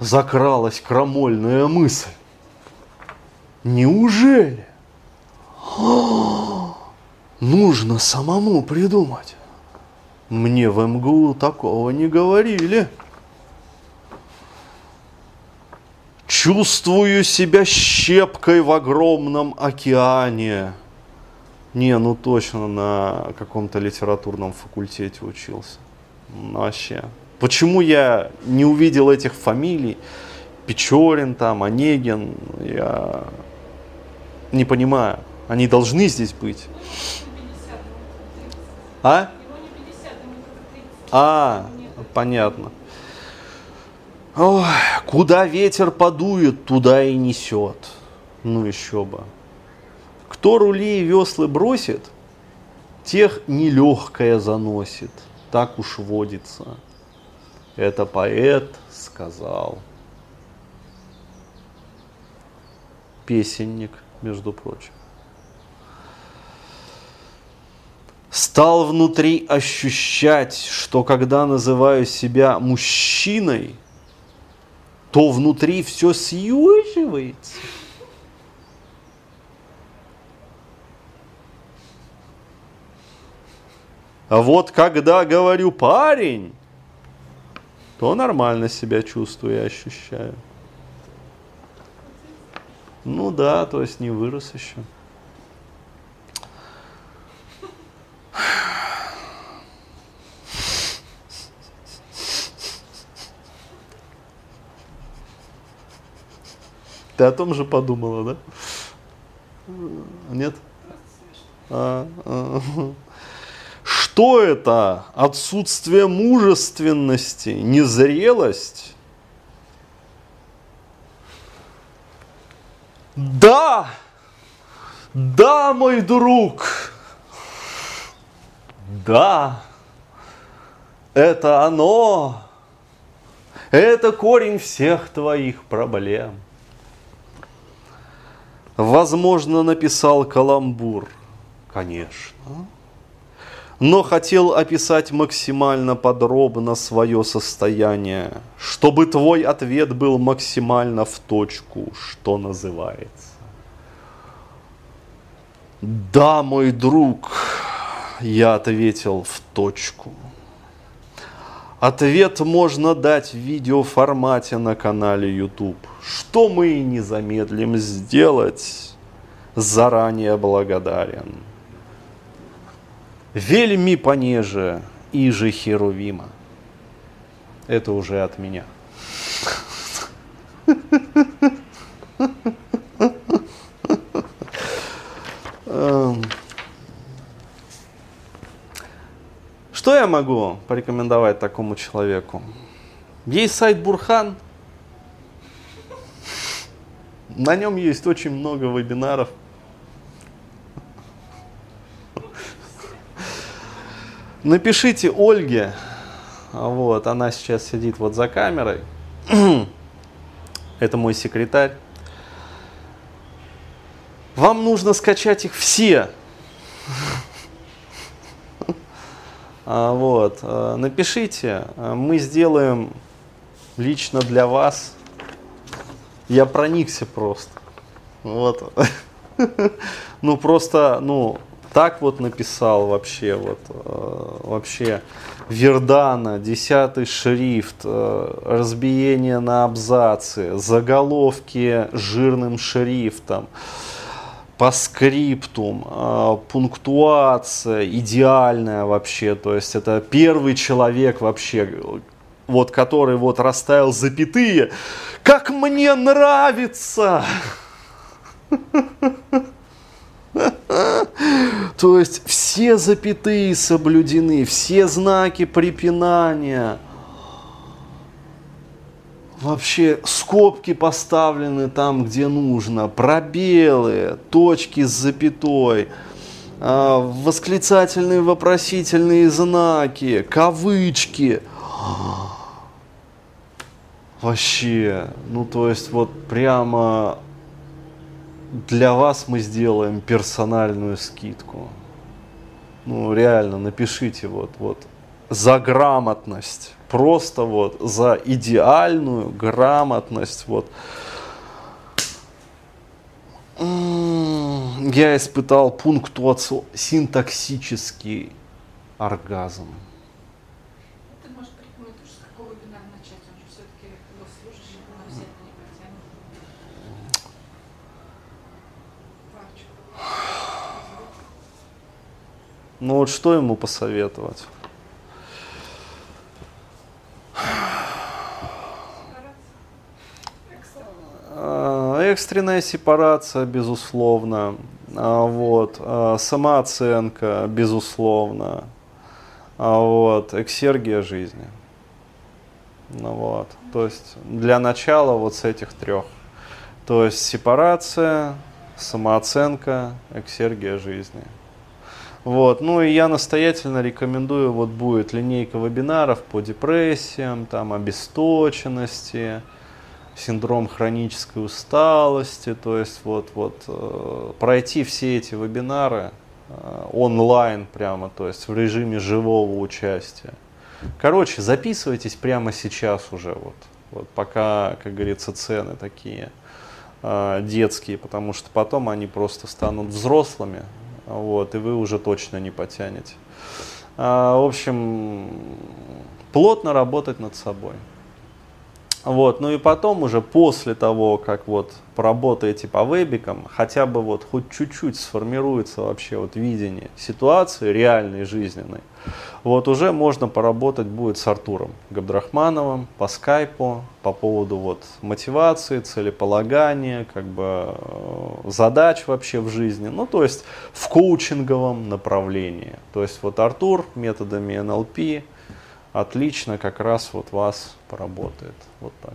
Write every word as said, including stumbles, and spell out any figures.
закралась крамольная мысль. Неужели? О, нужно самому придумать. Мне в эм гэ у такого не говорили. Чувствую себя щепкой в огромном океане. Не, ну точно на каком-то литературном факультете учился. Ну, вообще. Почему я не увидел этих фамилий? Печорин там, Онегин. Я не понимаю. Они должны здесь быть. А? А, понятно. Ой, куда ветер подует, туда и несет. Ну еще бы. Кто рули и веслы бросит, тех нелегкое заносит. Так уж водится. Это поэт сказал. Песенник, между прочим. Стал внутри ощущать, что когда называю себя мужчиной, то внутри все съеживается. А вот когда говорю парень, то нормально себя чувствую и ощущаю. Ну да, то есть не вырос еще. Ты о том же подумала, да? Нет? А, а. Что это? Отсутствие мужественности, незрелость? Да! Да, мой друг! Да! Это оно! Это корень всех твоих проблем. Возможно, написал каламбур, конечно, но хотел описать максимально подробно свое состояние, чтобы твой ответ был максимально в точку, что называется. Да, мой друг, я ответил в точку. Ответ можно дать в видеоформате на канале ютуб, что мы и не замедлим сделать. Заранее благодарен. Вельми понеже, иже херувима. Это уже от меня. Что я могу порекомендовать такому человеку? Есть сайт Бурхан. На нем есть очень много вебинаров. Напишите Ольге. Вот, она сейчас сидит вот за камерой. Это мой секретарь. Вам нужно скачать их все. Вот, напишите, мы сделаем лично для вас. Я проникся просто. Вот. Ну просто, ну, так вот написал вообще, вот, вообще, Вердана, десятый шрифт, разбиение на абзацы, заголовки жирным шрифтом. По скриптум, пунктуация идеальная вообще, то есть это первый человек вообще, вот который вот расставил запятые, как мне нравится! То есть все запятые соблюдены, все знаки препинания. Вообще скобки поставлены там, где нужно, пробелы, точки с запятой, восклицательные, вопросительные знаки, кавычки. Вообще, ну то есть вот прямо для вас мы сделаем персональную скидку. Ну реально, напишите вот, вот. за грамотность, просто вот за идеальную грамотность. Вот. Я испытал пунктуацию, синтаксический оргазм. Ты можешь порекомендовать, с какого вебинара начать? Он же все-таки госслужащий, но все это не протянет. Ну вот что ему посоветовать? Экстренная сепарация, безусловно, вот, самооценка, безусловно, вот, эксергия жизни, ну, вот, то есть для начала вот с этих трех, то есть сепарация, самооценка, эксергия жизни. Вот. Ну и я настоятельно рекомендую, вот будет линейка вебинаров по депрессиям, там, обесточенности, синдром хронической усталости, то есть вот, вот, э, пройти все эти вебинары э, онлайн прямо, то есть в режиме живого участия. Короче, записывайтесь прямо сейчас уже, вот, вот пока, как говорится, цены такие э, детские, потому что потом они просто станут взрослыми, вот, и вы уже точно не потянете. А, в общем, плотно работать над собой. Вот, ну и потом уже после того, как вот поработаете по вебикам, хотя бы вот хоть чуть-чуть сформируется вообще вот видение ситуации реальной, жизненной, вот уже можно поработать будет с Артуром Габдрахмановым по скайпу по поводу вот мотивации, целеполагания, как бы задач вообще в жизни, ну то есть в коучинговом направлении. То есть вот Артур методами эн эл пи отлично как раз вот вас поработает. Вот так.